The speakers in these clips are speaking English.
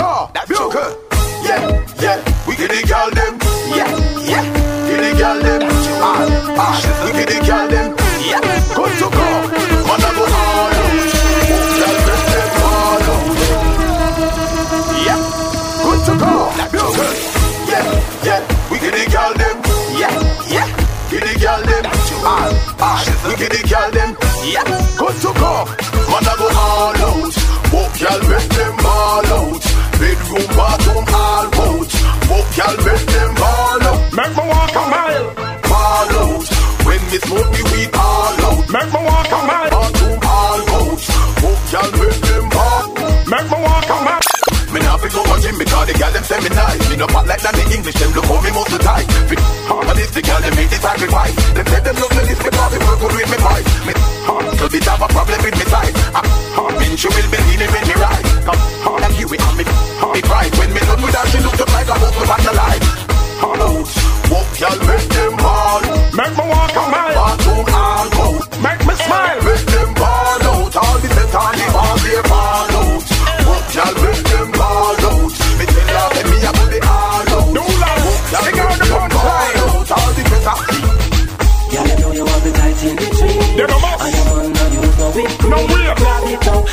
car, milk her. Yeah, yeah, we get the girl them. Yeah, yeah, get the girl them. We get the girl them. Yeah, go to car, mother go hard out. Yeah, go to car, milk her. Yeah, yeah, we get the girl them. Yeah, yeah, get the girl them. We get the girl them. Yeah, go to car, mother go hard out. Walk y'all make them all out. Bedroom, bathroom, all out. Walk y'all make them all out. Make me walk a mile. All out. When me smoke me weed, all out. Make me walk a mile. Bathroom, all out. Walk y'all make them all. Make me walk a mile. Me nah fi go watch him because the girl them say me nice. Me no part like that in English, them look for me most of the time. But it's the girl them make the sacrifice. Them say them love me, this me probably work good with me pipe. Me cause it have a problem with me side. She will believe it when me ride. Come, and you it on me. Me pride when me look with her, she look up like a woman on the light. Out, walk y'all make them all. Make me walk a mile. Bathroom all out. Make me smile. Make them all out. All the set on the ball, they fall out. Walk y'all make them all out. Me tell you that me a body all out. No love, y'all make them all out. All the set on the ball. Y'all know you want the tight in between. They're the most. I don't know you know it. No way. Grab it up.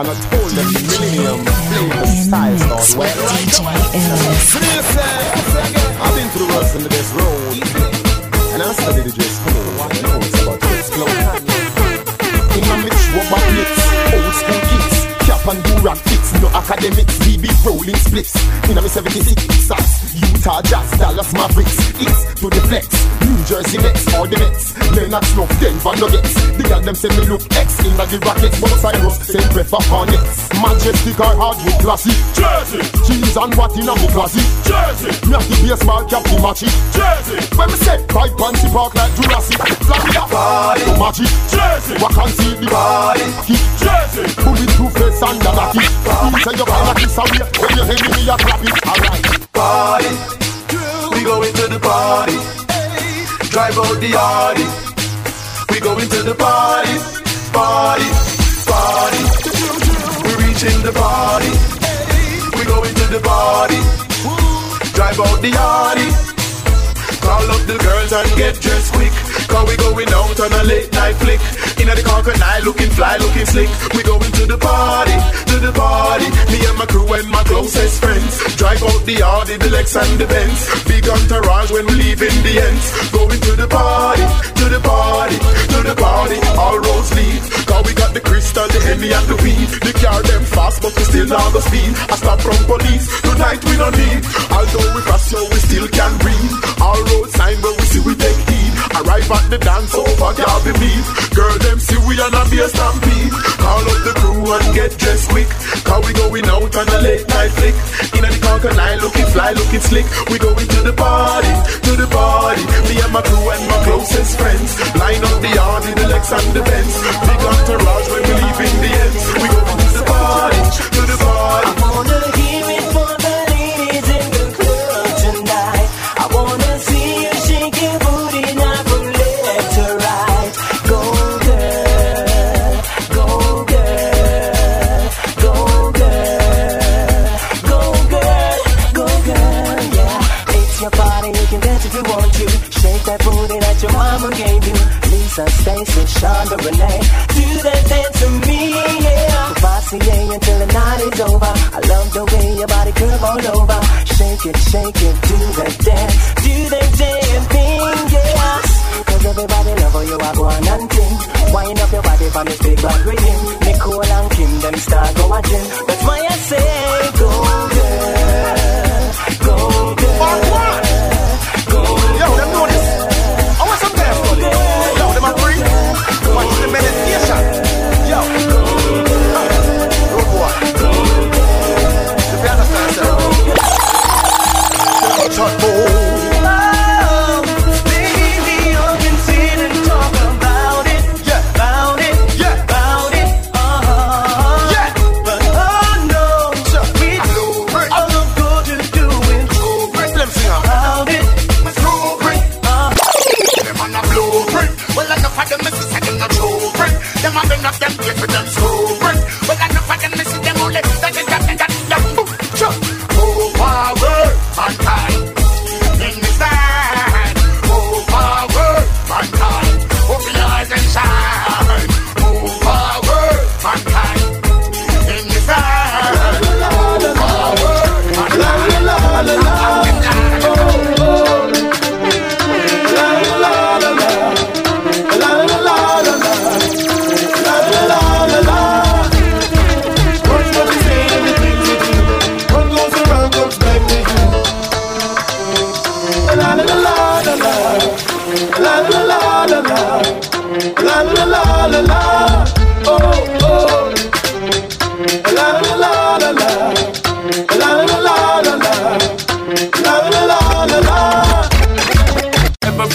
And I told them the millennium flavor style starts well. I've been through worse than the best road, and I studied the dress school. I know it's about dress clothes. In my mix, rubber plates, old school kids, cap and do-rag kicks, no academics, DB rolling splits. In my 76 stars, Utah Jazz, Dallas Mavericks, it's to the flex. New Jersey Nets, all the Nets. Leonard Snuff, Denver Nuggets. The girl them say me look X. In the rackets, both Cyrus, same breath of hornets. Majestic or hardwood classic Jersey. Cheese and what in a me classic Jersey. Me have the baseball cap to match it Jersey. When me set pipe and she park like Jurassic. Florida party to match it Jersey. What can see the party Jersey. Bulletproof vest and the lackey. You say you can't kiss a way. When you hear me, you clap it. Alright. Party. We going to the party. Drive out the Audi. We going to the party, party, party. We reaching the party. We going to the party. Drive out the Audi. Call up the girls and get dressed quick. Cause we going out on a late night flick. Inna the Concord night, looking fly, looking slick. We going to the party, to the party. Me and my crew and my closest friends. Drive out the Audi, the Lex and the Benz. Big entourage when we leave in the ends. Going to the party, to the party, to the party. All roads lead. Cause we got the crystal, the Henny and the weed. The car them fast but we still not the speed. I stop from police, tonight we don't need. Although we pass so we still can breathe. All roads sign but we see we take heed. Arrive at the dance over, y'all be me. Girl, them see we on a beer stampede. Call up the crew and get dressed quick. Cause we going out on a late night flick. In the Concord night, looking fly, looking slick. We going to the party, to the party. Me and my crew and my closest friends. Line up the yard in the Lex and the Benz. Big entourage when we leave in the ends. We going to the party, to the party. I wanna hear it for the ladies in the club tonight. I wanna see you shake your booty now from left to right. Go girl, go girl, go girl, go girl, go girl, yeah. It's your body, you can dance if you want to. Shake that booty that your mama gave you. Lisa, Stacey, Shonda, Renee. all over. I love the way your body curve all over. Shake it, do the damn thing, yeah. Cause everybody love how you are going and ting. Wind up your body for me, big bad rhythm. Nicole and Kim, them star go a gym. That's why I say, go girl, go girl. Yo, them know this. I want some dance for this. Yo, them are free. Watch the meditation. Yo, good boy. If you understand, sir. Watch out, oh, baby, you can sit and talk about it. Yeah, about it. Yeah, about it. Uh-huh. Yeah, but oh no, sure. It's over. All I'm going to do is over. Let me sing about it. Well, enough of them misses and not children. Them have enough them get with them children. Well, enough of them misses them only. That is that and that is that. Oh, power, mankind. In this time. Oh, power, mankind. Open your eyes and shine. Oh, power, mankind. In this time. Oh, power, mankind. La, la, la, la, la. Ever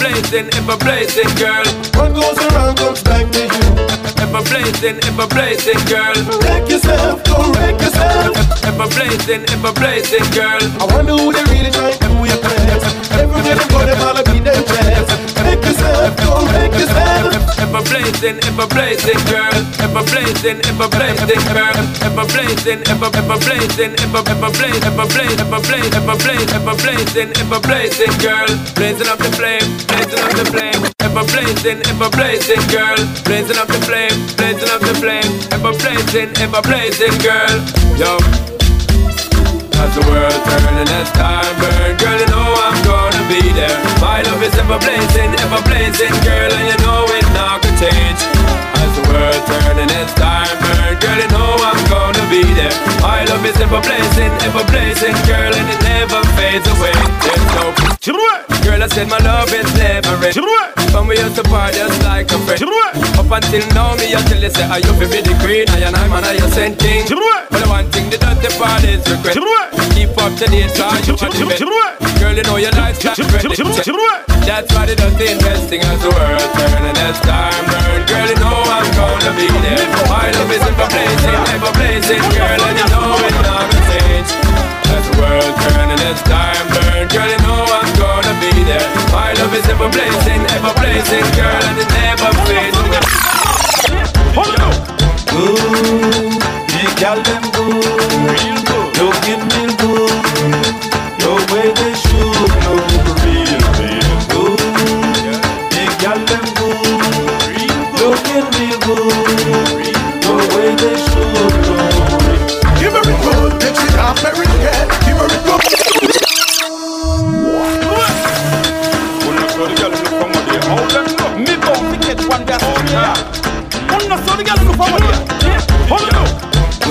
blazing, girl. What goes around comes back to you. Ever blazing, girl. Wreck yourself, go wreck yourself. Ever blazing, girl. I wonder who they really try to do your plans. Everybody got them all to be their plans. Wreck yourself, go wreck yourself. Ever blazing, girl. Ever blazing, girl. Ever blazing, ever blazing, girl. Blazing up the flame. Blazing up the flame, ever blazing, girl. Blazing up the flame, ever blazing, girl. Yo, as the world turns and as time burns, girl, you know I'm gonna be there. My love is ever blazing, girl, and you know it not gonna change. As the world turns and as time burns, girl, you know I'm gonna be there. My love is ever blazing, girl, and it never fades away. There's no girl, I said my love is never end. From we used to party just like a friend. Up until now, me until you say, I you be the queen, I and I'm and I you sent king. But the one thing the dirty part is regret. Keep up to date, try you are the best. Girl, you know your life's not ready. That's why they don't investing as the world turning as time burn. Girl, you know I'm gonna be there. My love is ever blazing, girl, and you know it's not a change. As the world turning as time burn, girl, you know I'm gonna be there. My love is ever blazing, girl, and it never fades away. Hold on. Ooh, you got them good. You give me good. Your way they shoot, no real, real good. You got them good. You give me good. Your way they shoot, no real. Give me good, take it off, very good. Give me good. One day, oh yeah. One not so the girl look forward here. Hold on. Ooh,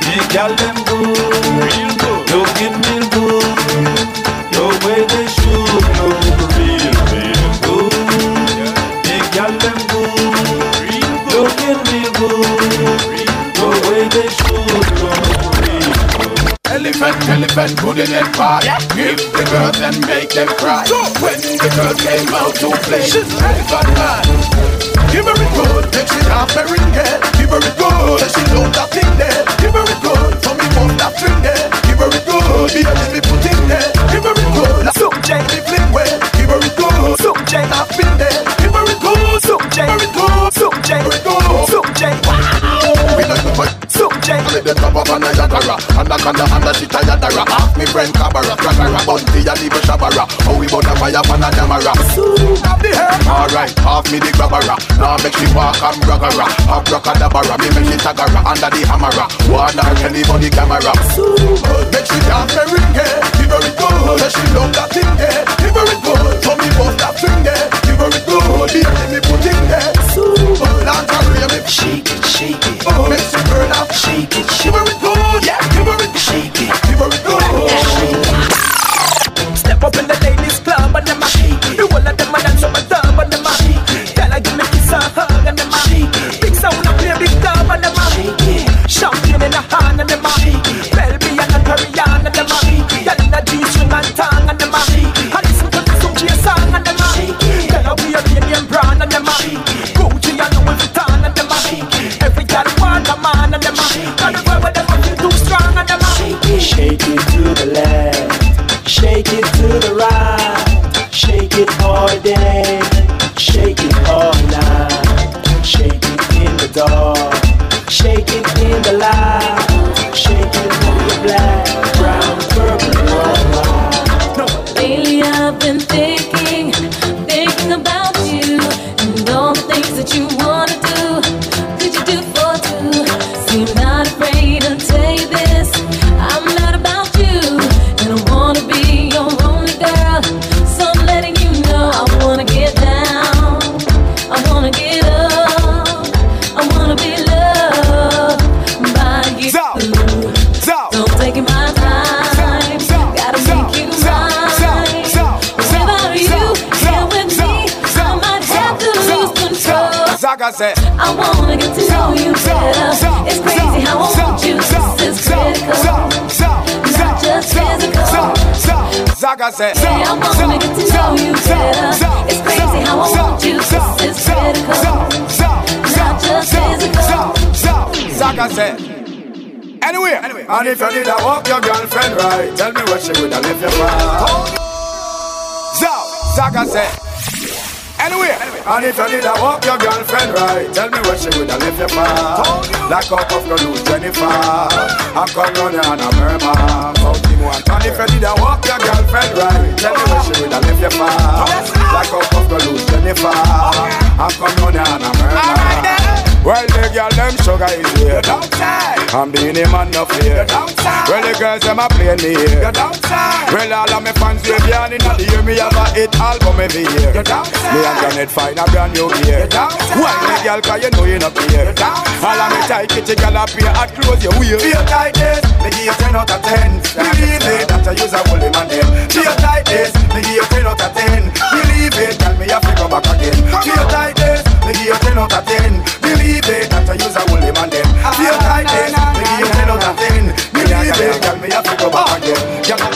you got them good. You give me good. Your way they shoot, no real, real good. You got them good. You give me good. Your way they shoot, no real good. Elephant, elephant, put it in fire. Give the girls and make them cry. When the girl came out to play, she's elephant man. Give her it good, then she's half a ringgit. Give her it good, then she load that thing there. Give her it good, for me want that thing there. Give her it good, the others be put in there. Give her it good, some J be fling well. Give her it good, some J have been there. Give her it good, some J, give her it good, some J, give her it good, some J. We don't know what. The top of an ayatara, and the shit ayatara. Half me friend Kabara, Kabara, Bunty, and even Shabara. How we bout a fire pan a damara. Soon up the hell. Alright, half me the grabara. Now make me walk and braggara. Abracadabara, me make me tagara. Under the hammerer, one eye anybody camera. Make she dance very gay, give her it good. Make she love that thing there, give her it good. So me bust that thing there, give her it good. The thing me put in there, land her rear me. Shake it, shake it. Make she burn up, shake it, shake it. Give her it good, yeah, give her it. Shake it, give her it good. Step up in the ladies club and them a shake it. The one of them a dance on my thumb and them a shake it. Tell her give me kiss and hug and them a shake it. Big sound a play big dub and them a shake it. Champagne in the hand and them a shake it. Belgian and Korean and them a shake it. Yalina G string and tongue and them a shake it. I listen to the Suji song and them a shake it. Tell her we a Iranian brand and them a shake it. Gucci and Louis Vuitton and them a shake it. Every girl want a man and them a shake it. Shake it to the left, shake it to the right, shake it all day, shake it all night, shake it in the dark, shake it in the light, shake it in the black, brown, purple, or white. Lately I've been thinking about you, and all the things that you wanna do, could you do for two? Seem not afraid to take this. I'm not about you, and I wanna be your only girl. So I'm letting you know I wanna get down, I wanna get up, I wanna be loved by you. Don't take my time, gotta make you mine. Without you here with me, I might have to lose control. I wanna get to know you better. It's crazy how I want you. This is critical. I wanna get to know you better. It's crazy how I want you. This is critical. Not just physical. Zaga said. Anyway, and if you need to walk your girlfriend right, tell me what she would have if you were. Zaga said. Anyway, and if you need to walk your girlfriend right, tell me what she would have left you for. Like a puff no lose 25, I come round here and I'm her mom. And if you need to walk your girlfriend right, tell me what she would have left you for. Like a puff no lose 25, I come round here and I'm her mom. Well, the girl, them sugar is here. I'm being a man of fear. Well, the girls, them are playing me here. Well, all of my fans, they're behind in the year. Me have a hit album every year. Me and Janet find a brand new gear. Well, the girl, cause you know you're not here. All of me tight kitty girl up here. At close your wheel. Feel tight this, me give you 10 out of 10. Believe it, that I use a holy man then. Feel tight this, me give you 10 out of 10. Believe it, tell me you have to go back again. Feel tight this, me give you 10 out of 10. Believe it, that I use a woolly man then. Feel tight then, me give you 10 out of 10. Believe it, girl, me have to go back again.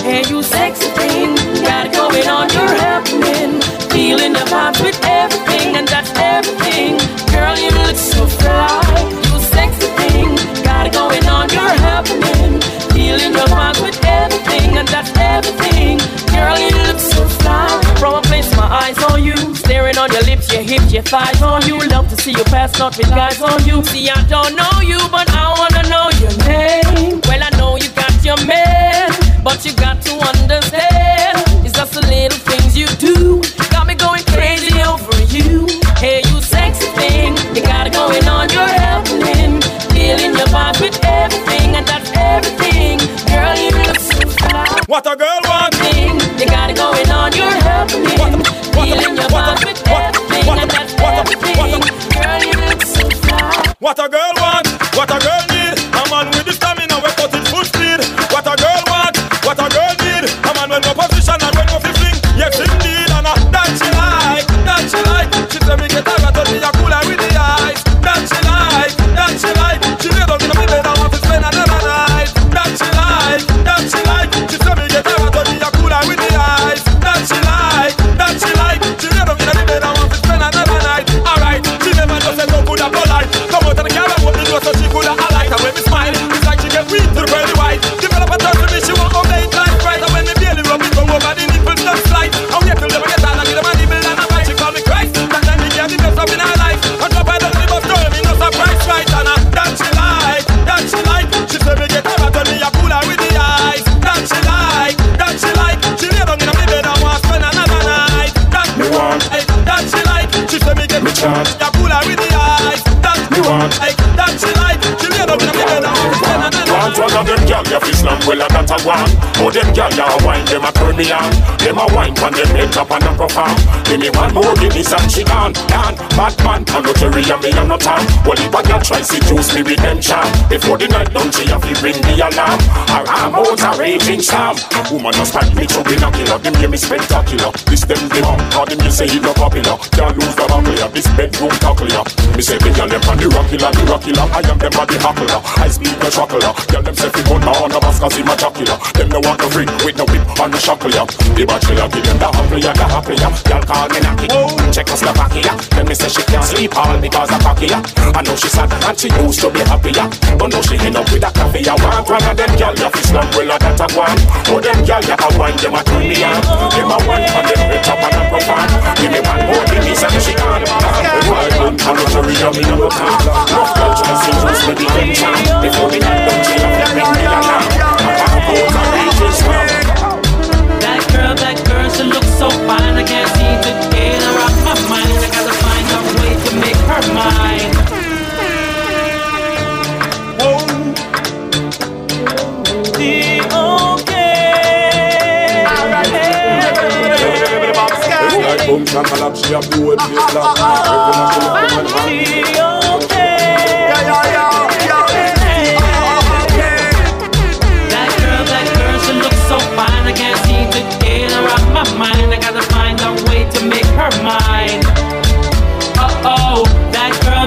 Hey, you sexy thing, got it going on, you're happening. Feeling the vibes with everything, and that's everything. Girl, you look so fly. You sexy thing, got it going on, you're happening. Feeling the vibes with everything, and that's everything. Girl, you look so fly. From a place my eyes on you, staring on your lips, your hips, your thighs on you. Love to see you pass, not with guys on you. See, I don't know you, but I wanna know your name. Well, I know you got your man, but you got to understand, it's just the little things you do, got me going crazy over you. Hey, you sexy thing, you got it going on, you're happening. Feeling your vibe with everything, and that's everything. Girl, you look so fly. What a girl want. You got it going on, you're happening. Feeling your vibe with everything, and that's everything. Girl, you look so fly. What a girl want, what a girl need. A man with the stamina, we put it full speed. What a girl want, what a girl need. A man with no position and with no fling. Yes, indeed, and that she like, that she like. She tell me get her out of me, I cool her with the eyes. That she like, that she like. She lay down in my bed, I want to spend another night. That she like, that she like. She tell me get her out of me, I cool her with the eyes. That she like, that she like. She lay down in my bed, I want to spend another night. Alright, she never just said no good at all. Come out and carry what it was so she could have liked. them gyal ya fi slam well a that a one. Oh them gyal ya wine them a turn me on. Them a wine from them head top and a profile. Give me one more, give me some chicken. And bad man, I no carry a me and no time. Well if a gyal try seduce me with them charm, before the night done she ya fi ring the alarm. I'm out a raging storm. Woman just stand me to be a killer. Them give me spectacular. This them the hum, how them you say he no popular. Can't lose the battle ya, this bedroom tackle ya. Me say me gyal them a the rockilla, I am them a the hackler. I speak the chocolate. Gyal them say fi gun now on the bus 'cause he my jockula. Them no want to free with no whip on the shackle ya. The bachelor give them the happy ya, the happy ya. Gyal call me Naki, Czechoslovakia. Them me say she can't sleep all because of cocky ya. I know she sad and she used to be happy ya, but now she end up with a coffee ya. One of them gyal ya fi slam well a that a one. Oh them gyal ya a wine them a turn me on. Them a wine and them rich up and a profound. Give me one more, give me some chicken. I'm not sorry, I'm in love. Rough girls try seduce me with them charm. Before the night done, she ya fi ring the alarm. I'm out a raging storm. That girl, she looks so fine. I can't see the gate or out my mind. I gotta find a way to make her mine. Whoa, boom, shakalak, she a do it, she a flop. That girl, she looks so fine. I can't see the gator out my mind. I gotta find a way to make her mine. Uh-oh, that girl,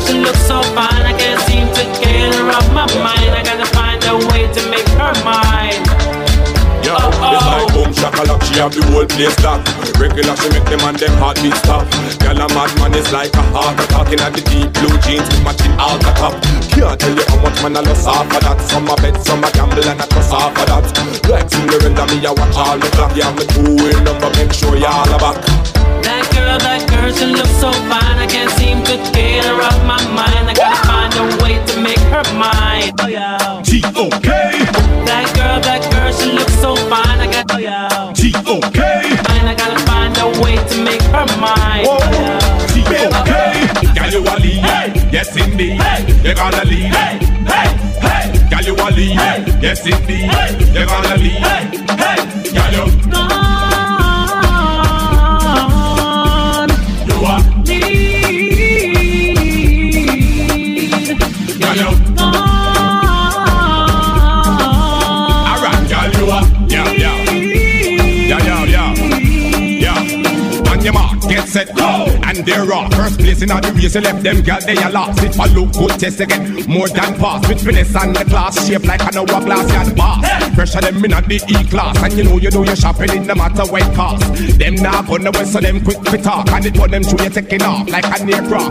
she looks so fine. I can't seem to get her out my mind. I gotta find a way to make her mine. It's like boom shakalak, she have the whole place locked. Regular she make them and them heartbeat stop. Girl a madman is like a heart attack. In the deep blue jeans with my chin out the top. Can't tell you how much man I lost off of that. Some a bet, some a gamble and I trust off of that. Like some render me I watch all the clock. Yeah, me two-way number, make sure you all are back. That girl, she looks so fine. I can't seem to get her off my mind. I gotta find a way to make her mine. Oh yeah, G-O-K. That girl, she looks so fine. I got G-O-K. I gotta find a way to make her mine. G-O-K. Girl, you a lead, yes indeed. You gotta lead, girl, you a lead, yes indeed. You gotta lead, girl, you a lead, girl, you. Set go. And they're off. First place in all the race, you left them girl, they are lost. If I look good, test again, more than pass. With finesse and the class, shaped like an hourglass, you boss. Hey. Pressure them in at the E-class, and you know you do your shopping in no matter what cost. Them now gonna west, so them quick to talk, and it put them through, you taking off like a near rock.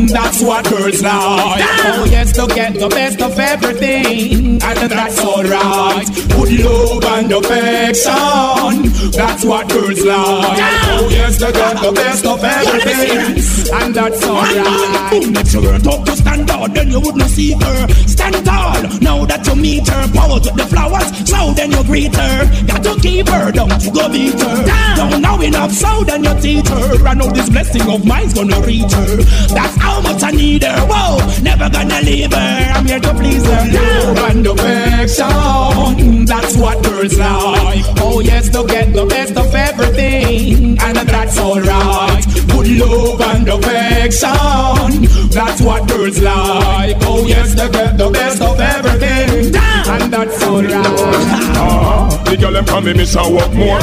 That's what girls like. Oh yes, to get the best of everything, and that's alright. Good love and affection, that's what girls like. Oh yes, to get the best of everything, and that's alright. If you were taught to stand out, then you would not see her. Stand tall, now that you meet her. Power to the flowers, so then you greet her. Got to keep her, don't you go beat her. Don't know enough, so then you teach her. I know this blessing of mine's gonna reach her. That's how much I need her. Whoa, never gonna leave her. I'm here to please her. Love and affection, that's what girls like. Oh yes, to get the best of everything, and that's alright. Good love and affection, that's what girls like. Oh yes, to get the best of everything, and that's alright. The girl them call me Mr. Walk More.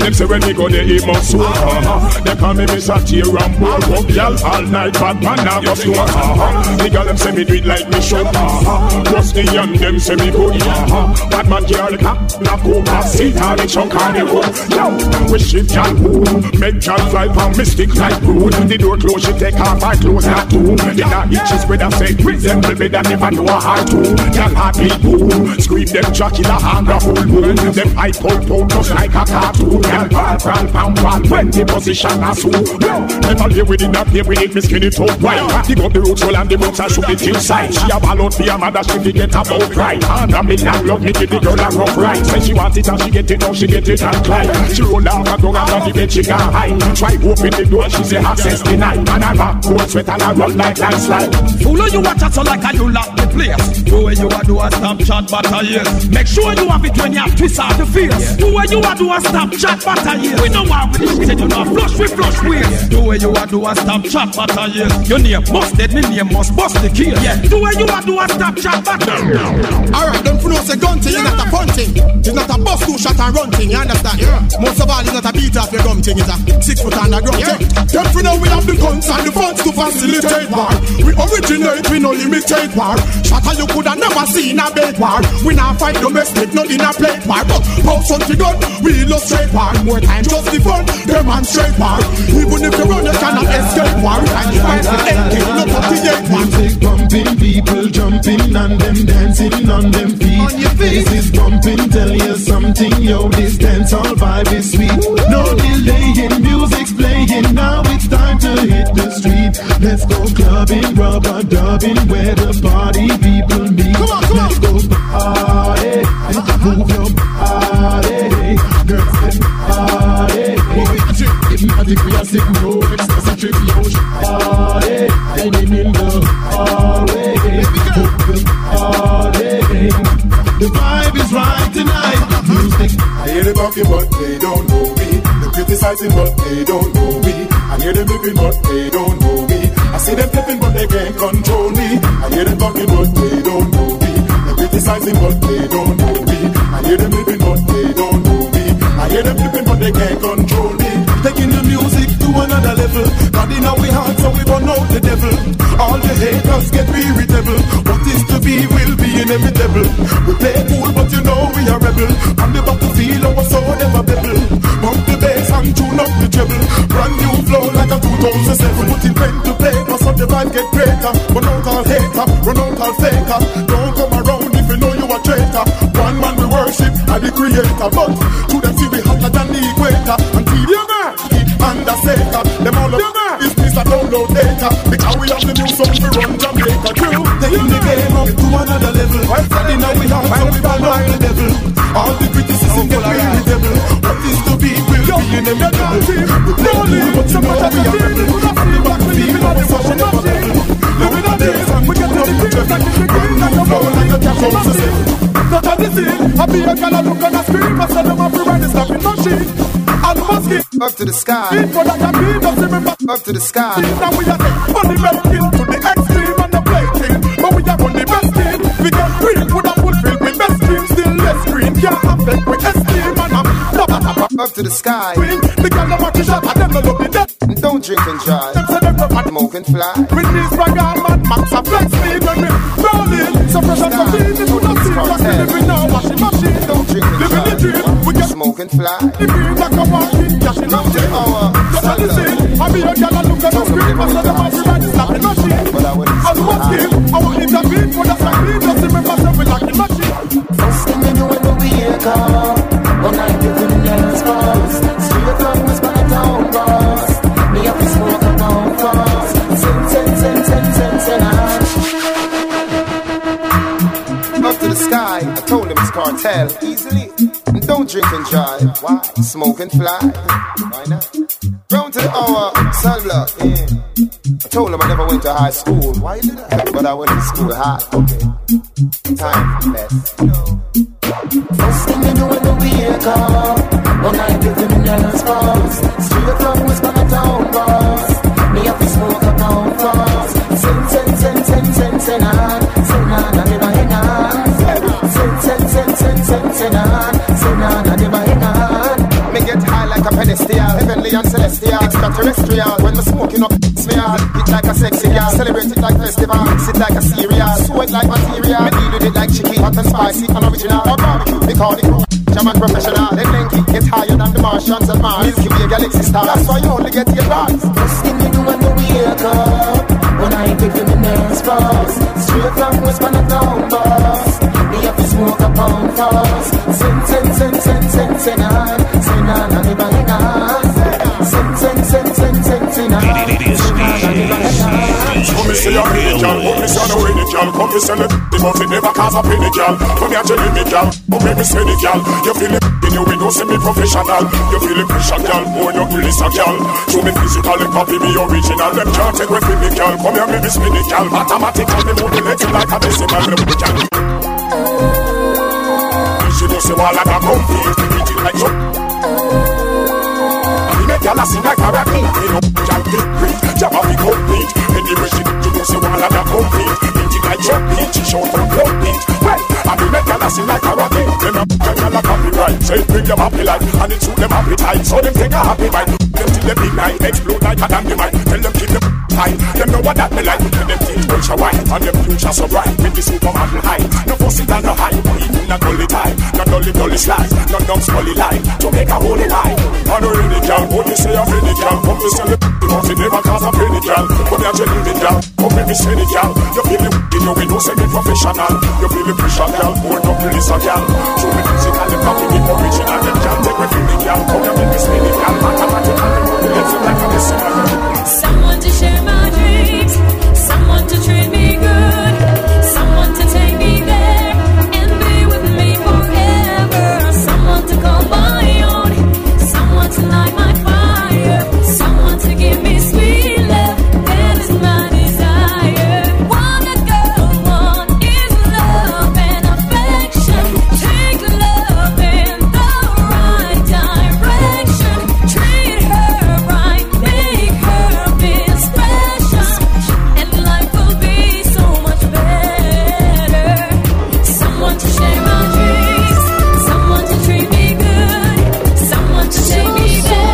Them say when me go there he must walk. They call me Mr. Tear and Bore. Walk y'all all night, bad man now just do what. The girl them say me do it like me show. Trust the young them say me good. Bad man girl can't not go past it. How the chunk on the road. Yo, we shift y'all home. Make y'all fly from mystic like road. The door close, she take off my clothes not too. In a hitch is with a fake prison. Will be that if I know how to. Y'all hardly boo. Scream them jockey the hand of full moon. Them I pull just like a tattoo. Y'all pound when the position are so. Never live within that day we need me skinny toe white. He got the roots roll and the boots are shoot it inside. She a ball out be a mother she get about right. And I mean I love me give the girl a rough ride. Say she want it and she get it now she get it and climb. She roll down and go out and the bed she can't hide. Try open the door she say access denied. And I rock cold sweat and I run like landslide. You know you watch us so like a you lock the place. Do where you a do a Snapchat battle yes. Make sure you have it when you have twist out the face. Do where you a do a Snapchat battle yes. We know why we do it you know flush we flush ways. Do where you a do a Snapchat battle yes. Your name must dead me name must bust the key. Yeah. Do where you a do a Snapchat battle. Alright don't fool us a gun thing. It's not a fun thing. It's not a bust who shot and run thing. You understand? Yeah. Most of all it's not a beat off your gum thing. It's a 6 foot underground yeah. Thing. Don't fool us we have the guns and the funds to facilitate war. We originate we no limitate war. Shatter you coulda never seen a bait war. We not fight domestic, not in a plate war. But pops on the gun, we illustrate war. More time just the fun, demonstrate war. Even if you run, you cannot escape war. And you fight the AK, not 38 war. Music pumping, people jumping, and them dancing on them feet. On your feet. This is pumping, tell you something, yo. This dance all vibe is sweet. No delaying, music's playing. Now it's time to hit the street. Let's go clubbing, rubber dubbing, where the party people meet. Come on, come on. Let's go party. Move your body. Girls and party. It's magic, we are sick, no excessive trip, yo. Party. Hanging in the hallway. Move your body. The vibe is right tonight. Music. I hear them talking, but they don't know me. They're criticizing, but they don't know me. I hear them living, but they don't know me. I see them flipping, but they can't control me. I hear them talking, but they don't know me. They criticizing, but they don't know me. I hear them living, but they don't know me. I hear them flipping, but they can't control me. Taking the music to another level. God in our hearts, so we burn out the devil. All the haters get irritable. What is to be will be inevitable. We play cool, but you know we are rebel. On the battlefield, our soul never pebble. Bump the bass and tune up the treble. Brand new flow like a 2007. Put in pen to play, but so the vibe get greater. Run out all hater, run out all faker. Don't come around if you know you a traitor. One man we worship, and the creator. But to them see we hotter than the equator. And keep your man, keep undertaker. Them all of this piece of download data. Because we have the new song we run Jamaica crew. Taking the game up to another level. Standing now we have so we ball like the devil. All the criticism get irritable. What is to be will be inevitable. We play cool but you know we are rebel. And the back team are the fashion of a devil. Living our days and we get to the devil. Running on your phone like a cash out system. Not on the scene, I be a girl I look on a screen. I said I'm a free rider stopping machine. Up to the sky. Up to the sky. Now we are funny making to the extreme and the plating. But we are on the best team. We get green with a fulfilled with best team. Still less green. Can't affect with esteem and up to the sky. We can no match shot and never look at it. Don't drink and drive. Smoke and fly. With these ragam and max a flex speed when we rolling. So fresh and complete. It's not serious. Living now washing machine. Don't drink and drive. Living the dream. We get smoke and fly. The dream like a walking cash in machine. Just as the same. I be a gal and look at the screen. I said the man ride is not in machine. And what's him? I want him to be for the slack. He just remember something like the machine. First thing you do when you be here come. One night you couldn't let us pass. Straight on was my town boss. Me up to smoke and down fast. Up to the sky, I told him it's cartel. Easily, don't drink and drive. Why? Smoke and fly. Why not? Round to the hour, salblock. Yeah. I told him I never went to high school. Why did I? But I went to school hard. Okay. Time for less. No. First thing you do when the year comes. One night you give me nervous pulse. Straight from who's my town boss. Me have to smoke a pound first. Sen-sen-sen-sen-sen-sen-on. Sen-on, I never end on. Sen-sen-sen-sen-sen-sen-on. Sen-on. extraterrestrial. When the smoking up me hard, it's like a sexy girl. Celebrate it like festival, sit like a cereal, sweat like material. Me deal with it like chicken, hot and spicy and original. Or barbecue, they call it German professional. They link it, get higher than the Martians and Mars. Milky Way galaxy star, that's why you only get your bars. First thing you do when you wake up, when I pick you the nails first. Straight from West Pan and down bus. Me have to smoke a pound first. Send on, and me banging on. Come and say a penny gal, come and say a penny gal, come and say the money never cause a penny gal. Come here tell me gal, come make me say the gal. You feel it in your window, see me professional. You feel it pressure gal, more no police a gal. Show me physical and copy me original. Them can't take with me gal, come here make me spin the gal. Mathematical me modulate it like a decimal. She don't say why like a comfy, it's like so. Y'all are seen like a rapper, you know, y'all get great, y'all have a complete. Anyway, she you don't see one of that complete. It's like your beat, she showed from your beat. Well, I mean, y'all are seen like a rapper. Them up, y'all are copyright. So it bring them happy life, and it suit them appetite. So them take a happy bite, them till they be night. Explode like a damn might. Tell them keep them high. Them know what that they like, tell them teach culture white. And them future so bright, with the supermodel high. No pussy down the high, even not only time. Not only dolly slice, not dumb scully line. To make a holy line. I know really can't go. Say a penny gal, come to sell it. Because it never cause a penny gal. Come here, tell me gal, come make me say the gal. You feel it, you know we don't say me professional. You feel it, pressure gal, hold up with this a gal. So we can see how the coffee with original. Them gal, take me feel the gal, come here, make me say the gal. Mathematical, we let you like a decimal. Someone to share my dreams, someone to treat me good, someone to take me there and be with me forever, someone to call my own, someone to light my fire. Someone to give me sweet love, that is my desire. One that girl want is love and affection. Take love in the right direction. Treat her right, make her feel special, and life will be so much better. Someone to share my dreams, someone to treat me good, someone to take me back.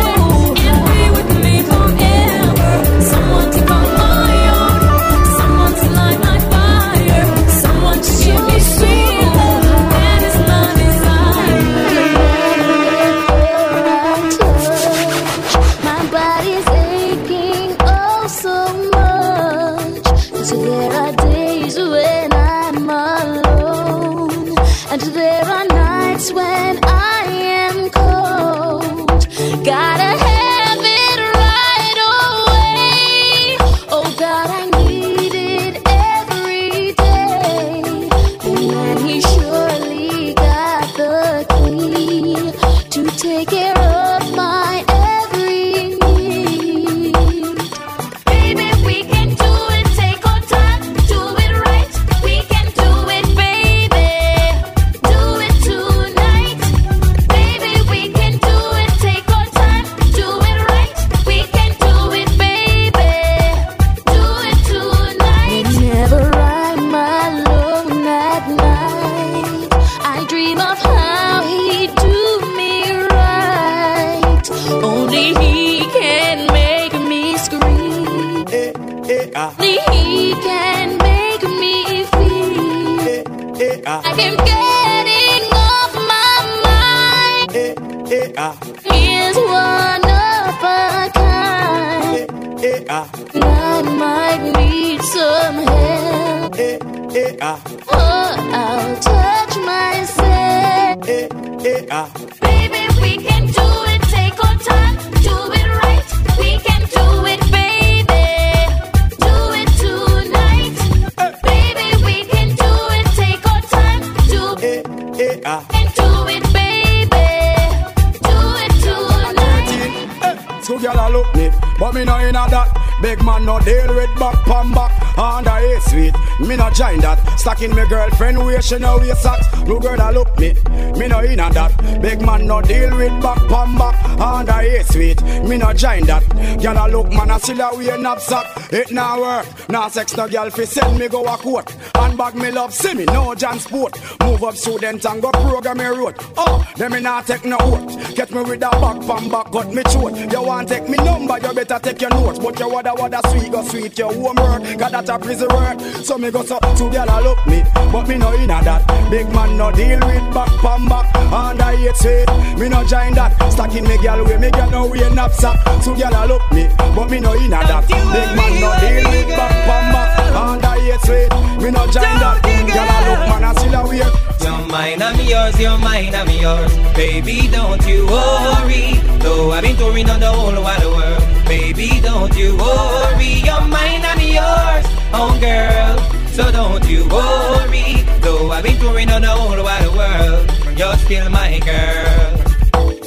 But me no inna that. Big man no deal with back pan back. under his feet. Me no join that. Stacking me girlfriend where she no wear socks. No girl that look me. Me no in on that. Big man no deal with back pam back. Under his feet. Me no join that. Girl a look man a still a wear knapsack. It now work. Now sex no girl fi send me go a court. Handbag me love see me no jam sport. Move up student and go program me road. Oh, them me not take no oath. Get me with that back pam back cut me throat. You want take me number you better take your notes. But you wada sweet go sweet your homework. Got that a prison work. So me go so to girl a look me. But me no in a that. Big man no deal with back pam back. And I hate say me no join that. Stacking me girl way me girl no way knapsack. So girl a look me. But me no in a that. Big man no deal with back pam back. And I hate say me no join that. Girl a look man a still a way. You're mine, I'm yours, you're mine, I'm yours. Baby, don't you worry. Though I've been touring on the whole wide world. Baby, don't you worry. You're mine, I'm yours, oh girl. So don't you worry. Though I've been touring on the whole wide world. You're still my girl.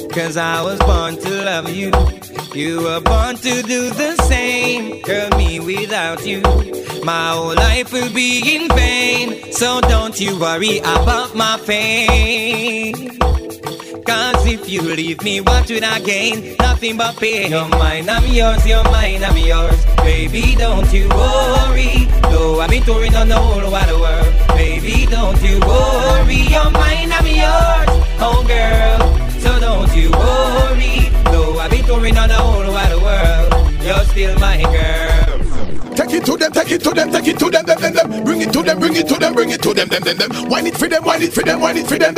Cause I was born to love you. You were born to do the same. Girl, me without you, my whole life will be in vain. So don't you worry about my pain. Cause if you leave me, what would I gain? Nothing but pain. You're mine, I'm yours, you're mine, I'm yours. Baby, don't you worry. Though I've been touring on the whole wide world. Baby, don't you worry. You're mine, I'm yours, oh girl. So don't you worry. Though I've been touring on the whole wide world. You're still my girl. Take it to them, take it to them, take it to them. Bring it to them, bring it to them, bring it to them. Wine it for them, wine it for them, wine it for them.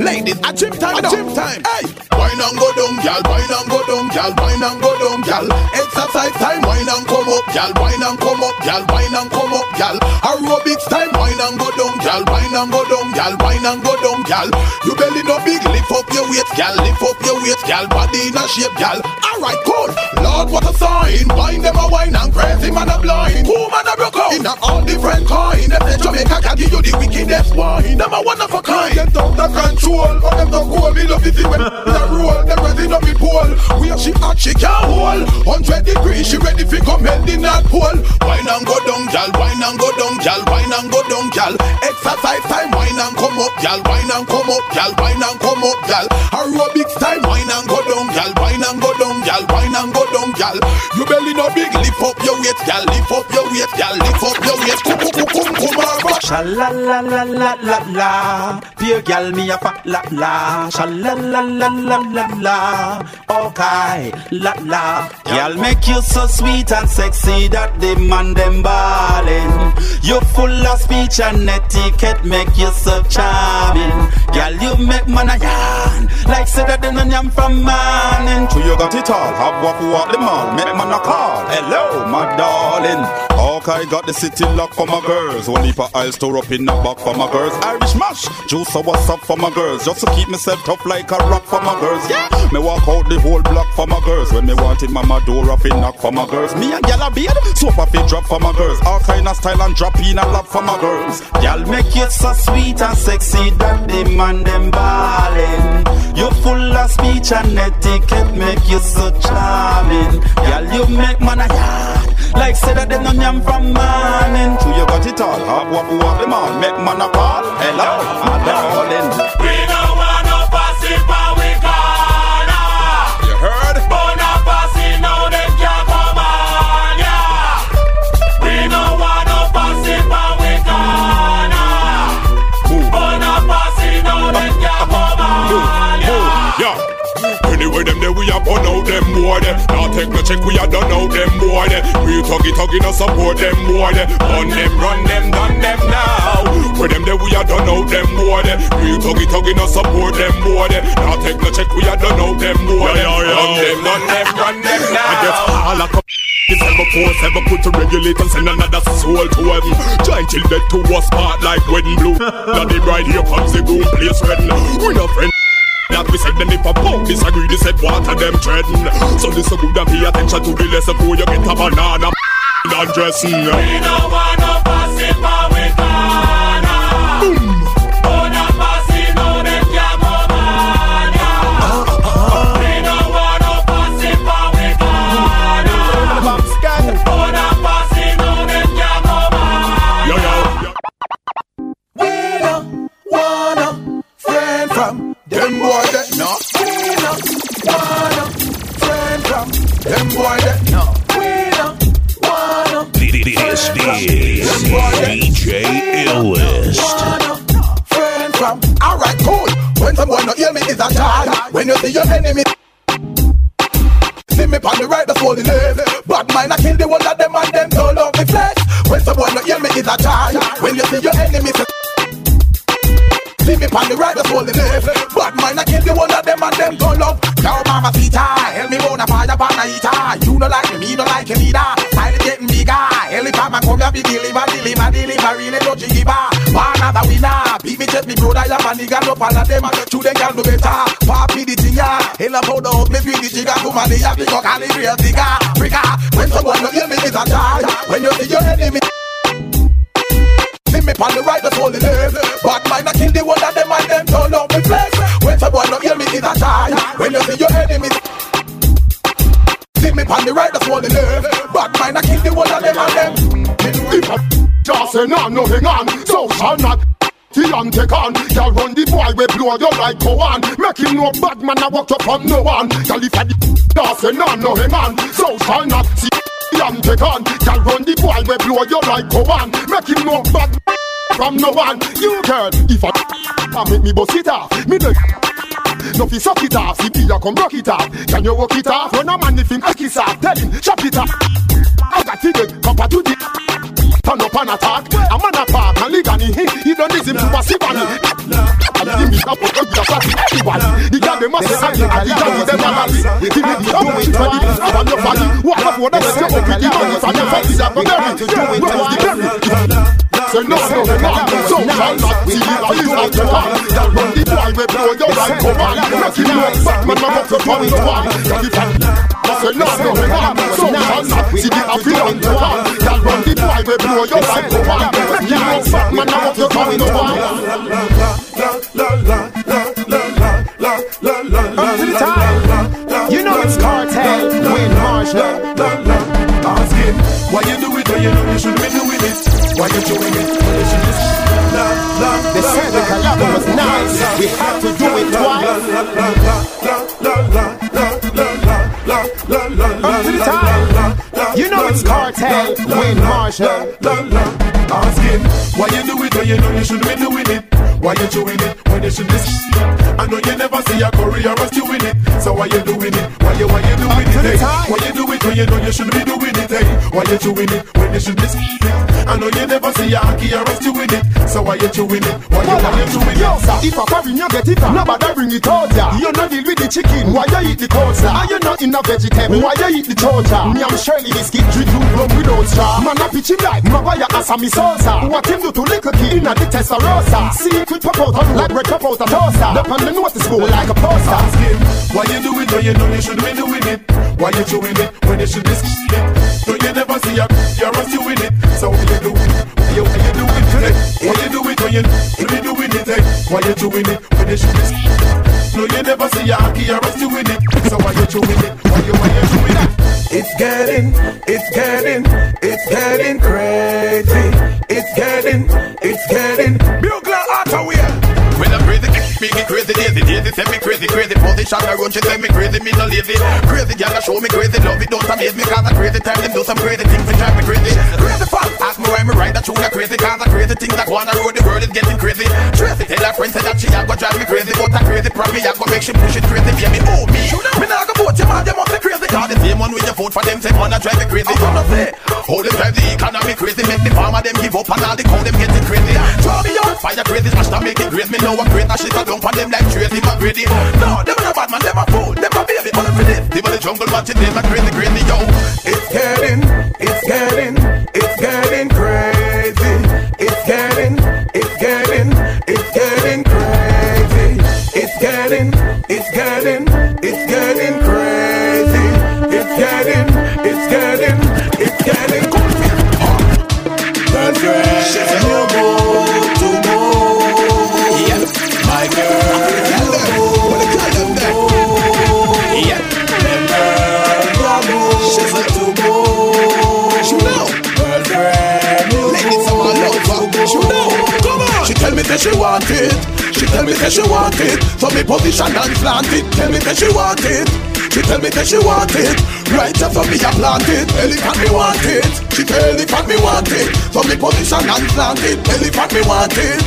Ladies, at gym time, at gym time. Hey, wine and go down, gal. Wine and go down, gal. Wine and go down, gal. Exercise time, wine and come up, gal. Wine and come up, gal. Wine and come up, gal. Aerobics time, wine and go down, gal. Wine and go down, gal. Wine and go down, gal. You belly no big, lift up your weight, gal. Lift up your weight, gal. Body in a shape, gal. All right, cool. Lord, what a sign. Wine them a wine and crazy man a blow. Woman a broke out in a all different kind. Them say Jamaica can give you the wickedest wine. Them a one of a kind. Them don't have control, or them don't go. Me love the when they roll. Them ready to be pole. Where she at, she can't hold. 100 degrees, she ready fi come held in that pole. Wine and go down, gal. Wine and go down, gal. Wine and go down, gal. Exercise time, wine and come up, gal. Wine and come up, gal. Wine and come up, gal. Aerobics time, wine and go down, gal. Wine and go down, gal. Wine and go down, gal. You belly no big, lift up your weight, gal. Lift up your weight, girl. Lift up your weight. Come, come, come, come, come. Shala la la la la la. Dear girl, me a fuck la la. Shala la la la la la. Okay, la la. Girl, make you so sweet and sexy that the man them ballin'. You full of speech and etiquette, make you so charming. Girl, you make man a yarn like say that them and yam from morning. So you got it all. Have walk walk the mall. Make man a call. Hello, my darling. I got the city locked for my girls. One heap of aisle store up in the back for my girls. Irish mash, juice or what's up for my girls. Just to keep myself tough like a rock for my girls. Yeah, me walk out the whole block for my girls. When me want it, mama door up in knock for my girls. Me and gyal a beard, soap up drop for my girls. All kind of style and drop in a lap for my girls. Y'all make you so sweet and sexy that the man them ballin'. You full of speech and etiquette, make you so charming. Y'all you make man a yard like say that them on yam from morning. So you got it all. Hop, walk, walk them on. Make man a call. Hello, my darling. We don't want no passing power. We gonna. You heard? Bona passing now they can't come on ya. Yeah. We don't want no passing power. We gonna. Bona passing now they can't come on ya. Yeah. Anyway, them there we are burn out them boy there. Now take no check, we are done out them boy there. We tuggy no support them boy there. Burn them, run them, done them now. For them there we are done out them boy there. We tuggy no support them boy there. Now take no check, we are done out them boy there. Burn them, run them, run them now. I guess all I is ever force, ever put to regulate and send another soul to heaven. Giant till dead to us part like wedding blue. Daddy bride here comes the goon place redden. We no friend. That we said them if a pound disagree, they said water them treading. So this a good and pay attention to the lesson before you get a banana and dressing. We don't want no passing power with banana. Boom! Oh, no passing, no, they can't go banana. We don't want no passing power with banana. Oh, no passing, no, they can't go banana. from them boy that no clean up, wanna turn from them boy that no clean up, wanna DJ Illest. Friend from alright cool. When someone not hear me is a child. When you see your enemy, see me on the right, that's all the live. But mine I kill the one that them and them don't love me flesh. When someone not hear me is a child. When you see your enemy, see me on the right, that's all the live. But mine I kill the one that them and them don't love. Now mama see tie, help me on a fire pan a eater. You don't like me don't like him either. Silent getting bigger. Helicopter come here be deliver. Really don't you give her. One other winner. Beat me, check me brother, I am a nigga. No pan a them, two them girl no better. Papi the thing ya. Hell about the house, me free the jigger. Come on, they have to go call it real nigga. Frigga. When someone no hear me is a charge. When you see your enemy, see me pan the right, that's all the live. But mine I kill the one that them and them don't love me flex. When someone no hear me is a charge. When you see your enemy, see me pan the right, that's all the live. But mine I kill the one that them and them. Just say no, nothing on. So shall not. And take on, y'all run the boy we blow you like go on. Make him no bad man, I walk up from no one. Y'all if I does and on, no hang on. So shall not see and take on, y'all run the boy we blow you like go on. Make him no bad from no one. You girl, if I make me boss it off, me the no fi suck it off, if you come rock it off. Can you walk it off? When a man if him ask it off, tell him, chop it off. I got it, come to the turn up and attack. A man a park and ligani. He don't listen to a sibani. And he up with a classic everybody. The guy they must say and the guy with them a happy. He made the up with 20 and your family. What up with them is your own with the money. And your family that go marry. Where is the berry? Say no, no, no, so shall not see you like you like your hand. That run the boy we blow your right command. Make him know back man I walk the boy with one. Say no, no, no, so shall not see you like you like your hand. That run the boy we blow your right command. Make him know back man I walk the boy with one. Up to the time, you know it's Cartel with Marshall. Asking, why you do it when you know you should be doing it? Why you doing it when you should be doing it? They said the collab was nice, we had to do it twice. Up to the time, you know it's Cartel, Wayne Marshall. Asking, why you do it when you know you should be doing it? Why you doing it when you should be? I know you never see a career as you in it, so why you doing it? Why you doing it? Why you do it when you know you should be doing it? Why you chewing it when you should be speaking? I know you never see a hockey or us chewing it. So why you chewing it? Why you chewing it? Sir, if I carry you get it, nobody bring it out ya. You not deal with the chicken, why you eat the cold? Are you not in the vegetable? Why you eat the torture? Me I'm surely biscuit, drink you rum without straw. Man I pitch him like, my why you ask me salsa? What him do to little kid in a the testarossa? See it quick pop out, like red pop out a toaster. Look on the note to school like a poster. Why you do it when you know you should be doing it? Why you chewing it when you should be speaking? So you never see you're us you in it. So what you do it? What you do it today? What you do it when you be doing it? Why you doing it when you should be? No, you never see you're us you in it. So why you doing it? Why you doing it? It's getting crazy. It's getting bugler out of here. When I'm crazy, make me crazy, daisy, send me crazy, position I run, she send me crazy, me no lazy, crazy girl, I show me crazy, love it, don't amaze me, cause I crazy time, them do some crazy things, they drive me crazy fast, ask me why me ride, I tune a crazy, cause I crazy things, I go on the road, the world is getting crazy, tell her friend, say that she a go drive me crazy, but I crazy from me, I go make she push it crazy, yeah, me, oh, me, me nah go vote, your man, they must be crazy, cause the same one with your vote for them, same one, I drive me crazy, I'm not say, all them drive the economy crazy, make the farmer, them give up, and all the cow, them getting crazy, draw me out, fire crazy, smash that make it crazy, me know I'm crazy, I shit, I don't for them like crazy, my greedy. No, them are bad man, them are fool, them are baby, all of it. They were the jungle man, today, my crazy, yo. It's getting crazy. It's getting crazy. It's getting crazy. It's getting crazy. That's crazy. No more to move. Yeah, my girl. She's a two-boy. Come on. She tell me that she want it. She tell me that she want it. So me position and plant it. Tell me that she want it. She tell me that she want it. Right up for me I plant it. Elephant me want it. She tell elephant me want it. So me position and plant it. Elephant me want it.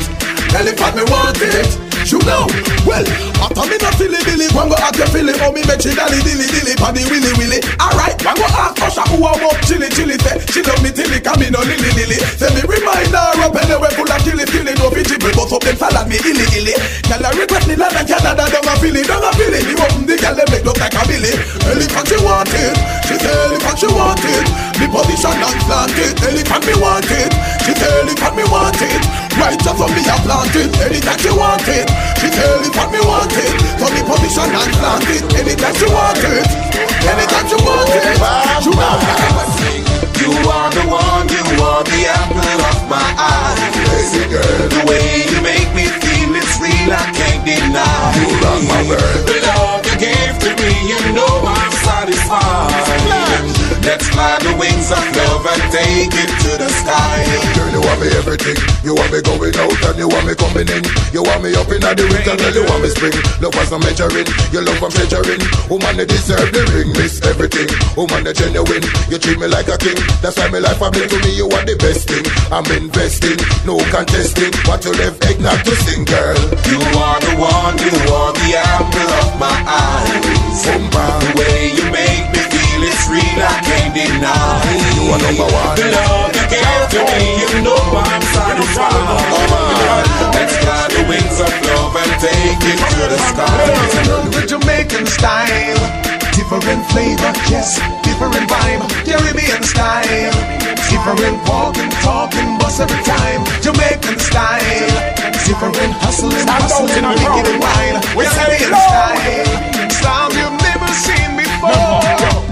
Elephant me want it. You know, well, after me not silly dilly, one go at your feeling, oh me make she dally dilly dilly, paddy willy willy. Alright, one go ask Tasha who I'm up chilly chilly, say she love me tilly, come me no lily lily. Say me remind her up anyway, full of chilly chilly, no bitchy people, so them salad me illy illy. Girl, I request me land and Canada, don't a feeling, you open the girl, they make look like a billy. Elephant she want it, she say elephant she want it, the position and slant it, elephant me want it, she say elephant me want it, right up for me I plant it, anytime she want it. She tell it what me want it. So me position and plant it. Anytime she want it. Anytime she want it. You want it. You are the one. You are the apple of my eye. Lazy girl, the way you make me feel, it's real, I can't deny. You rock my world. The love you gave to me, you know I'm satisfied. Let's fly the wings of love and take it to the sky. Girl, you want me everything. You want me going out and you want me coming in. You want me up in the ring and girl, you want me spring. Love was no measuring, your love was measuring. Woman, you deserve the ring, miss everything. Woman, you're genuine, you treat me like a king. That's why my life I bring to me, you are the best thing. I'm investing, no contesting. What you left, egg not to sing, girl. You are the one, you are the apple of my eye. The way you make me feel, it's real, I can't deny. You are number one. The love you gave to me, you know I'm satisfied. Let's fly the wings of love and take it to the sky. With Jamaican style, different flavor, yes, different vibe. Caribbean style, different walk and talk and bus every time. Jamaican style, different hustle and bustling, wicked and wild. Caribbean style, style you've never seen before.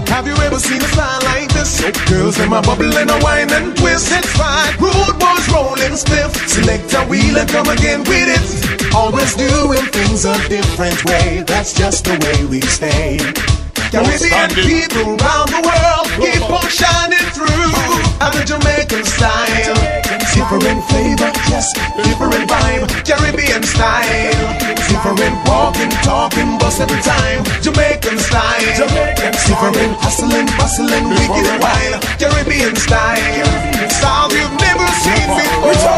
Have you ever seen a style like this? So girls in my bubble and a wine and twist. It's fine, rude boys rolling stiff. Select a wheel and come again with it. Always doing things a different way. That's just the way we stay. Caribbean people around the world keep on shining through. I'm a Jamaican style, different flavor, yes, different vibe. Caribbean style, different walking, talking, bus every time. Jamaican style, different hustling, bustling, wicked wild. Caribbean style, style you've never seen before.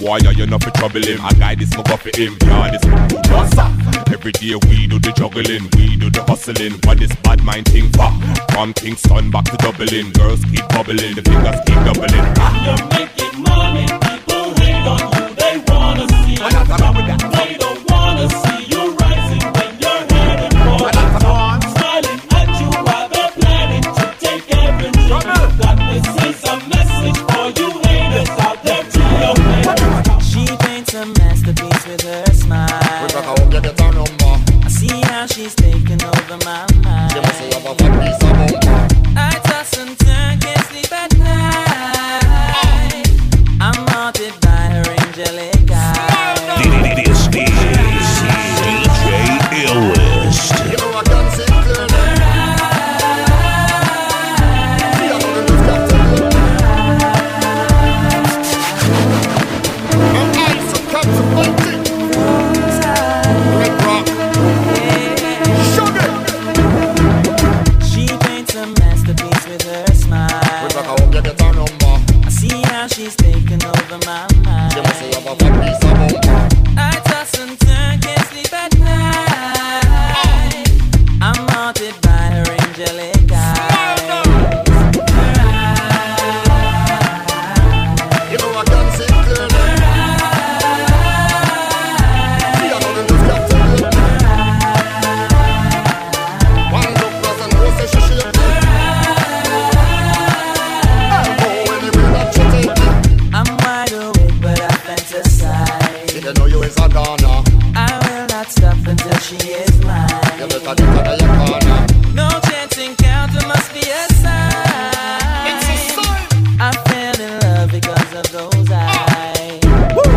Why are you not for trouble him? I guide this mug for him. Yeah, this mug. Every day we do the juggling, we do the hustling. But this bad mind thing, fuck. From Kingston back to Dublin. Girls keep bubbling, the fingers keep doubling. You're making money, people hate on you. They wanna see you. They don't wanna see you rising when you're headed for the top. Smiling at you while they're planning to take everything you've got. This is a message for you haters out there. A masterpiece with her smile. I see how she's taking over my mind. I I hope you get a number. I see how she's taking over my mind. You must have a fat piece of bumper. I toss and turn, can't sleep at night. I'm haunted by her angelic eyes. Her eyes. You know I can see clearly. Her eyes. See, I know them just can't tell you. Her eyes. One look does and knows that she should. I will not stop until she is mine. No chance encounter must be a sign. I fell in love because of those eyes. Her eyes.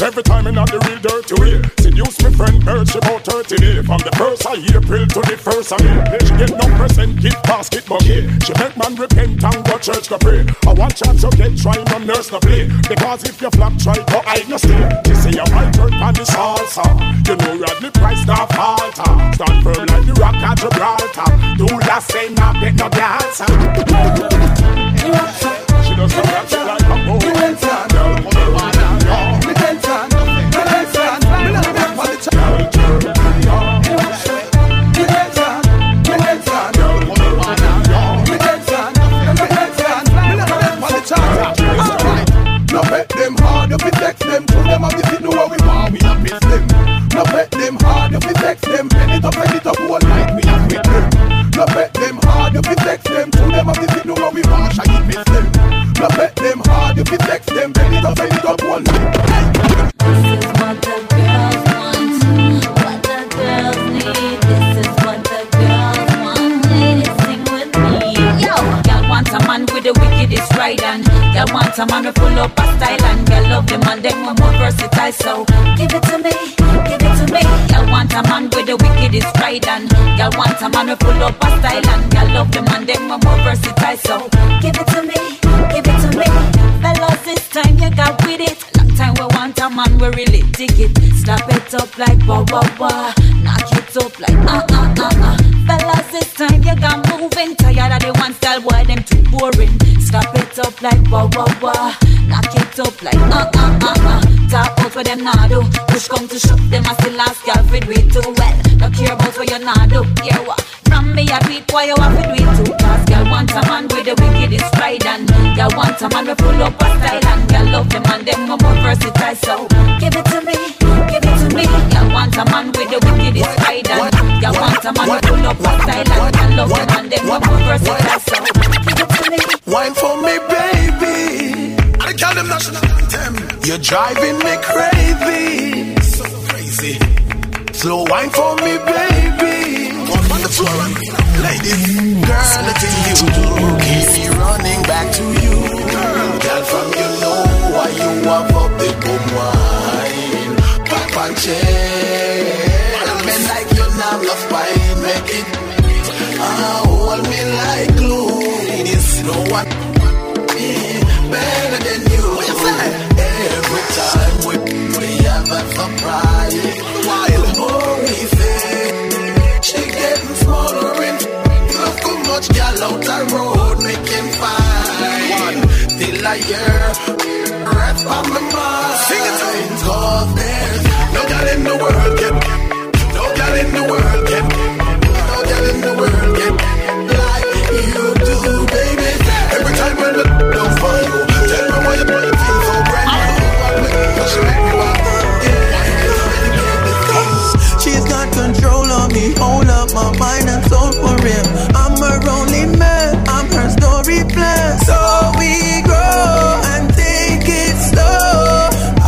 Every time I'm not the real dirty way. Seduce my friend Bird, she about 30 days. From the 1st of April to the 1st of May. She get no present, gift basket buggy. She make man repent and go church go pray. I want chance you get, try no nurse no play. Because if you flap, try go hide no stay. She say you might turn on the salsa. You know you have the price now falter. Stand firm like the rock at Gibraltar. Do that same, not get no dancer. She does not rap, she like a boy. Girl want a man to pull up a style, and girl love them and them are more versatile. So give it to me, give it to me. Girl want a man with the wickedest ride, and girl want a man to pull up a style, and girl love them and them are more versatile. So give it to me, give it to me. Fellas, this time you got with it. Long time we want a man, we really dig it. Slap it up like wah wah wah, knock it up like Fellas, this time you got moving. Tired of the one style, why them too boring? Slap it up like wah wah wah, knock it up like Tap out for them nah do. Push come to shove, them I still ask y'all for do it too well. Don't care about what you nah do. Hear what? From me I beat why you have to do it too fast. Girl want a man with the wickedest pride, and girl want a man with full up a style, and girl love them and them more versatile. So give it to me, give it to me. Girl want a man with the wickedest pride, and girl want a man with full up a style, and girl love them and them more versatile. So give it to me. Wine for me, baby. I call them national anthem. You're driving me crazy, so crazy. Slow wine for me, baby. On the floor, ladies. Girl, it's you do. Keep me running back to you. Girl, from you know why you have up the good wine. Papa Chen, hold me like you now love pine. Make it. Hold me like glue. No one be better than you. Every time we have a surprise. The more we say, she getting smaller and look how much gal out the road making fine. Till I hear rest on my mind. Cause there's no gal in the world yet. No gal in the world yet. No gal in the world yet. Like you do, baby. She's got control of me, hold up my mind and soul for real. I'm her only man, I'm her story plan. So we grow and take it slow. I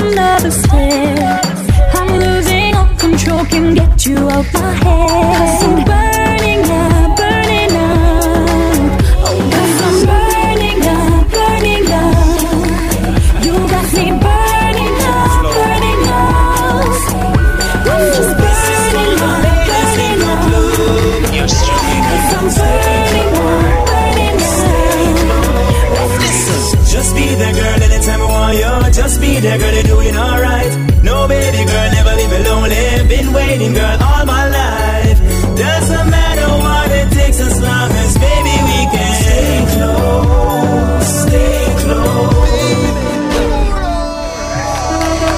in atmosphere. I'm losing all control, can't get you out my head. I'm burning up, burning up. Oh, 'cause I'm burning up, burning up. You got me burning up, burning up. I'm just burning up, burning up. 'Cause I'm burning up, burning up. Listen, just be there, girl. Anytime I want you, just be there, girl. You're doing alright. No, baby girl, never leave me lonely. Been waiting, girl, all my life. Doesn't matter what it takes, as long as, baby, we can stay close, stay close.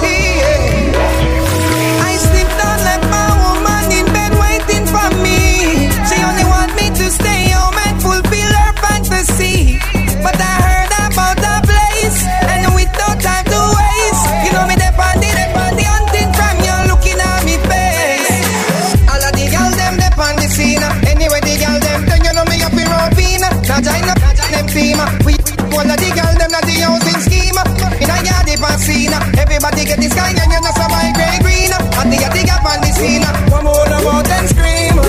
Yeah. I slipped down like my woman in bed waiting for me. She only want me to stay home and fulfill her fantasy. But I heard about the place, and with no time to waste, you know me. We all of the girls, them not the housing scheme. In a yard, they passina. Everybody get this kind, and you know some high grey green. And they are the gap on the scene. One more about them scream.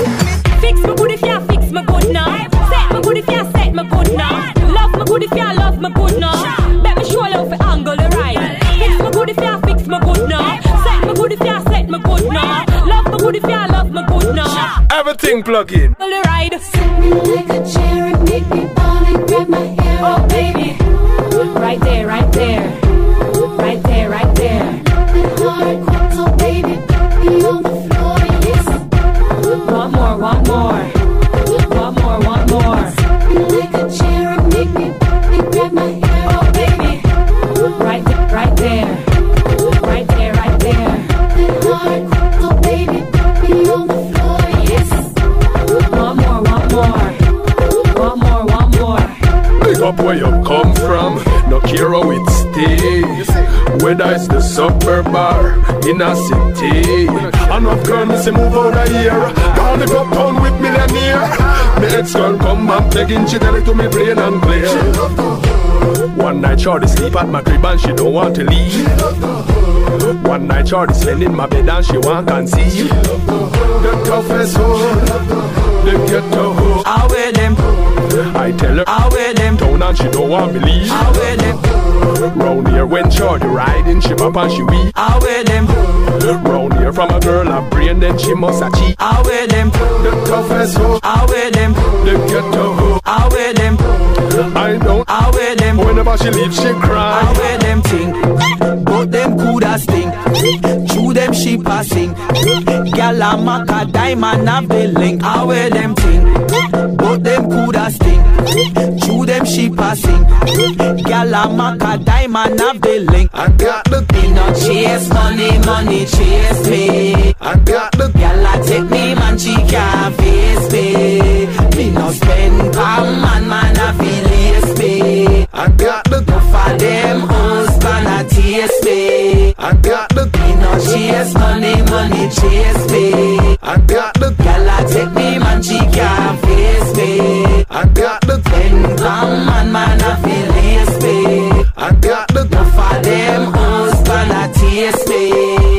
Fix me good if you fix me good now. Set me good if you set me good now. Love me good if you love me good now. Bet me show love for angle the right. Fix me good if you fix me good now. Set me good if you set me good now. Love me good if you love me good now. Everything plug in. Ride. Set me like a chair and make me fall and grab my hand. Oh baby, right there, right there, right there, right there. Hard, quick, oh baby, be on the floor, yes. One more, one more, one more, one more. Like a chair and make me grab my hair. Oh baby, right there, right there, right there, right there. Hard, quick, oh baby, be on the floor, yes. One more, one more, one more, one more. Up where you come from, no care how it stays. Whether it's the suburb or in a city. And of girl, me say move out of here. Gone to go town with millionaire. Me ex-girl come back begging, she tell it to me plain and clear. One night shorty sleep at my crib and she don't want to leave. One night shorty sleep in my bed and she want conceive. The toughest hole. They get the hook. I wear them. I tell her I wear them. Down and she don't want me leave. I wear them. Round here when shorty riding, she bump and she weak. I wear them. Round here from a girl a brain, then she must a cheat. I wear them. The toughest hook. I wear them. They get the hook. I wear them. I don't. I wear them. Whenever she leaves, she cry. I wear them thing. But them coulda sting. Through them she passing. Gyal a mark a diamond a billing. I wear them thing, but them coulda sting. Through them she passing. Gyal a mark a diamond a billing. I got the thing. No chase money, money chase me. I got the gyal a take me man, she can't face me. Me no spend pound man, man a feel lace me. I got the for them husband a taste me. I got the thing. No chase money, money chase me. I got the gyal a take me man, she can't face me. I got the 10 pound man, man a feel lace me. I got the for them husband a taste me.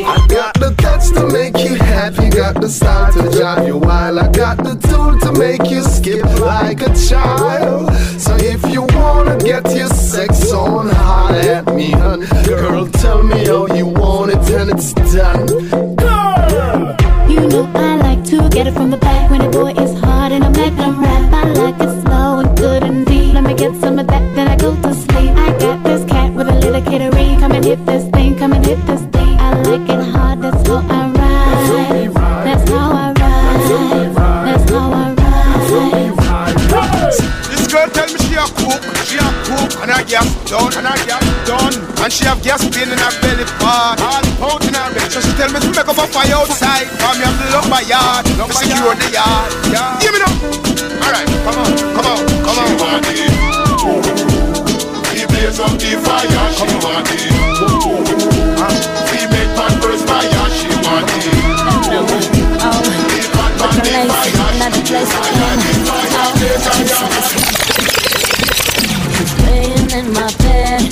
I got the touch to make you happy, got the style to drive you wild. I got the tool to make you skip like a child. So if you wanna get your sex on, holler at me, hun. Girl, tell me how you want it and it's done. Girl! You know I like to get it from the back when the boy is hard and I'm like a rap. I like it slow and good and deep. Let me get some of that, then I go to sleep. I got this cat with a little kittery. Come and hit this thing, come and hit this thing. I like it hard, that's how I ride. That's how I ride. That's how I ride. This girl tell me she a cook, and I get done, and she have gas pain in her belly part, all out in her bed. So she tell me to make up a fire outside, and me have to lock my yard, lock my yard, the yard. Yeah. Give me now. Alright, come on, come on, come on. She want it. He blaze up the fire. She want it. He make pan burst fire. She want it. He pan burst the fire. Another place, another place. Laying in my bed,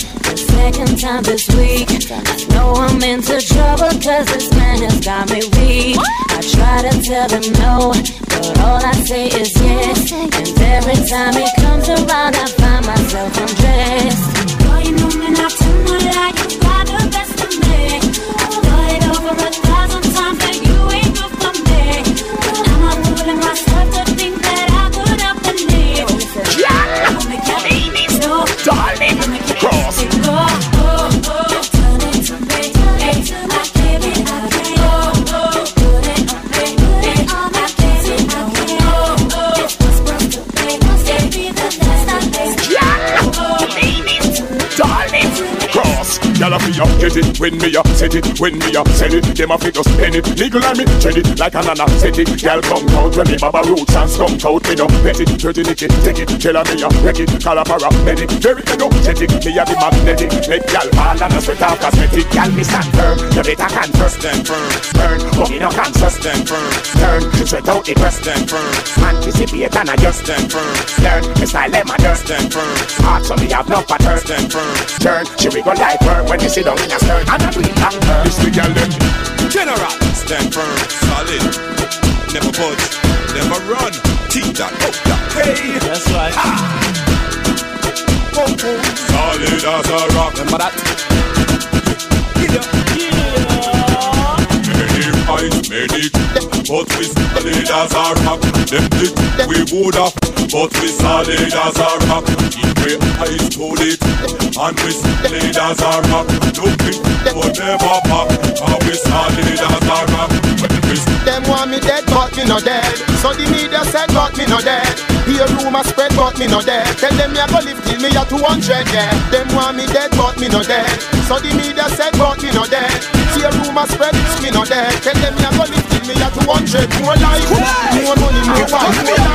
second time this week. I know I'm into trouble cause this man has got me weak. I try to tell him no, but all I say is yes. And every time he comes around I find myself undressed. Boy, you know me not too much, like you got the best of me. I've done it over 1,000 times but you ain't good for me. I'm not fooling myself to think that I could have believed. No, darling, cross. Y'all a fi get it when me a set it, when me a sell it. Dem a fi just pen it, legal and me tread it like an anesthetic. Y'all come out when me baba roots and skunk out. Me no pet it, dirty nicky, take it, tell a me a wreck it. Call a paramedic, very energetic. Me a be magnetic, make y'all all and a sweat off cosmetic. Y'all me stand firm, you better can't trust them firm. Burn, but me no can't trust them firm. Turn, sweat out the breast them firm. Anticipate and adjust them firm. Learn, me style them and dust them firm. Heart so me have no pattern them firm. Turn, she we go like firm. When you sit down in a stern, I'm not doing that. This the girl them general. Stand firm, solid. Never budge, never run. T-dot, O-dot, hey. That's right. Ha. Oh, oh. Solid as a rock. Remember that? Yeah. Yeah. Many fights, many. But we solid as a rock. Them dick, we would have. But we solid as a rock. We eyes to it, and we solid as a rock. Looking for never back, and we solid as a rock. Them want me dead, but me no dead. So the media said, but me no dead. Hear rumors spread, but me no dead. Tell them me a go live till me a 200, yeah. Them want me dead, but me no dead. So the media said, but me no dead. Hear rumors spread, me no dead. Tell them me a go live till me a 200. More life, more money, more wife, more life.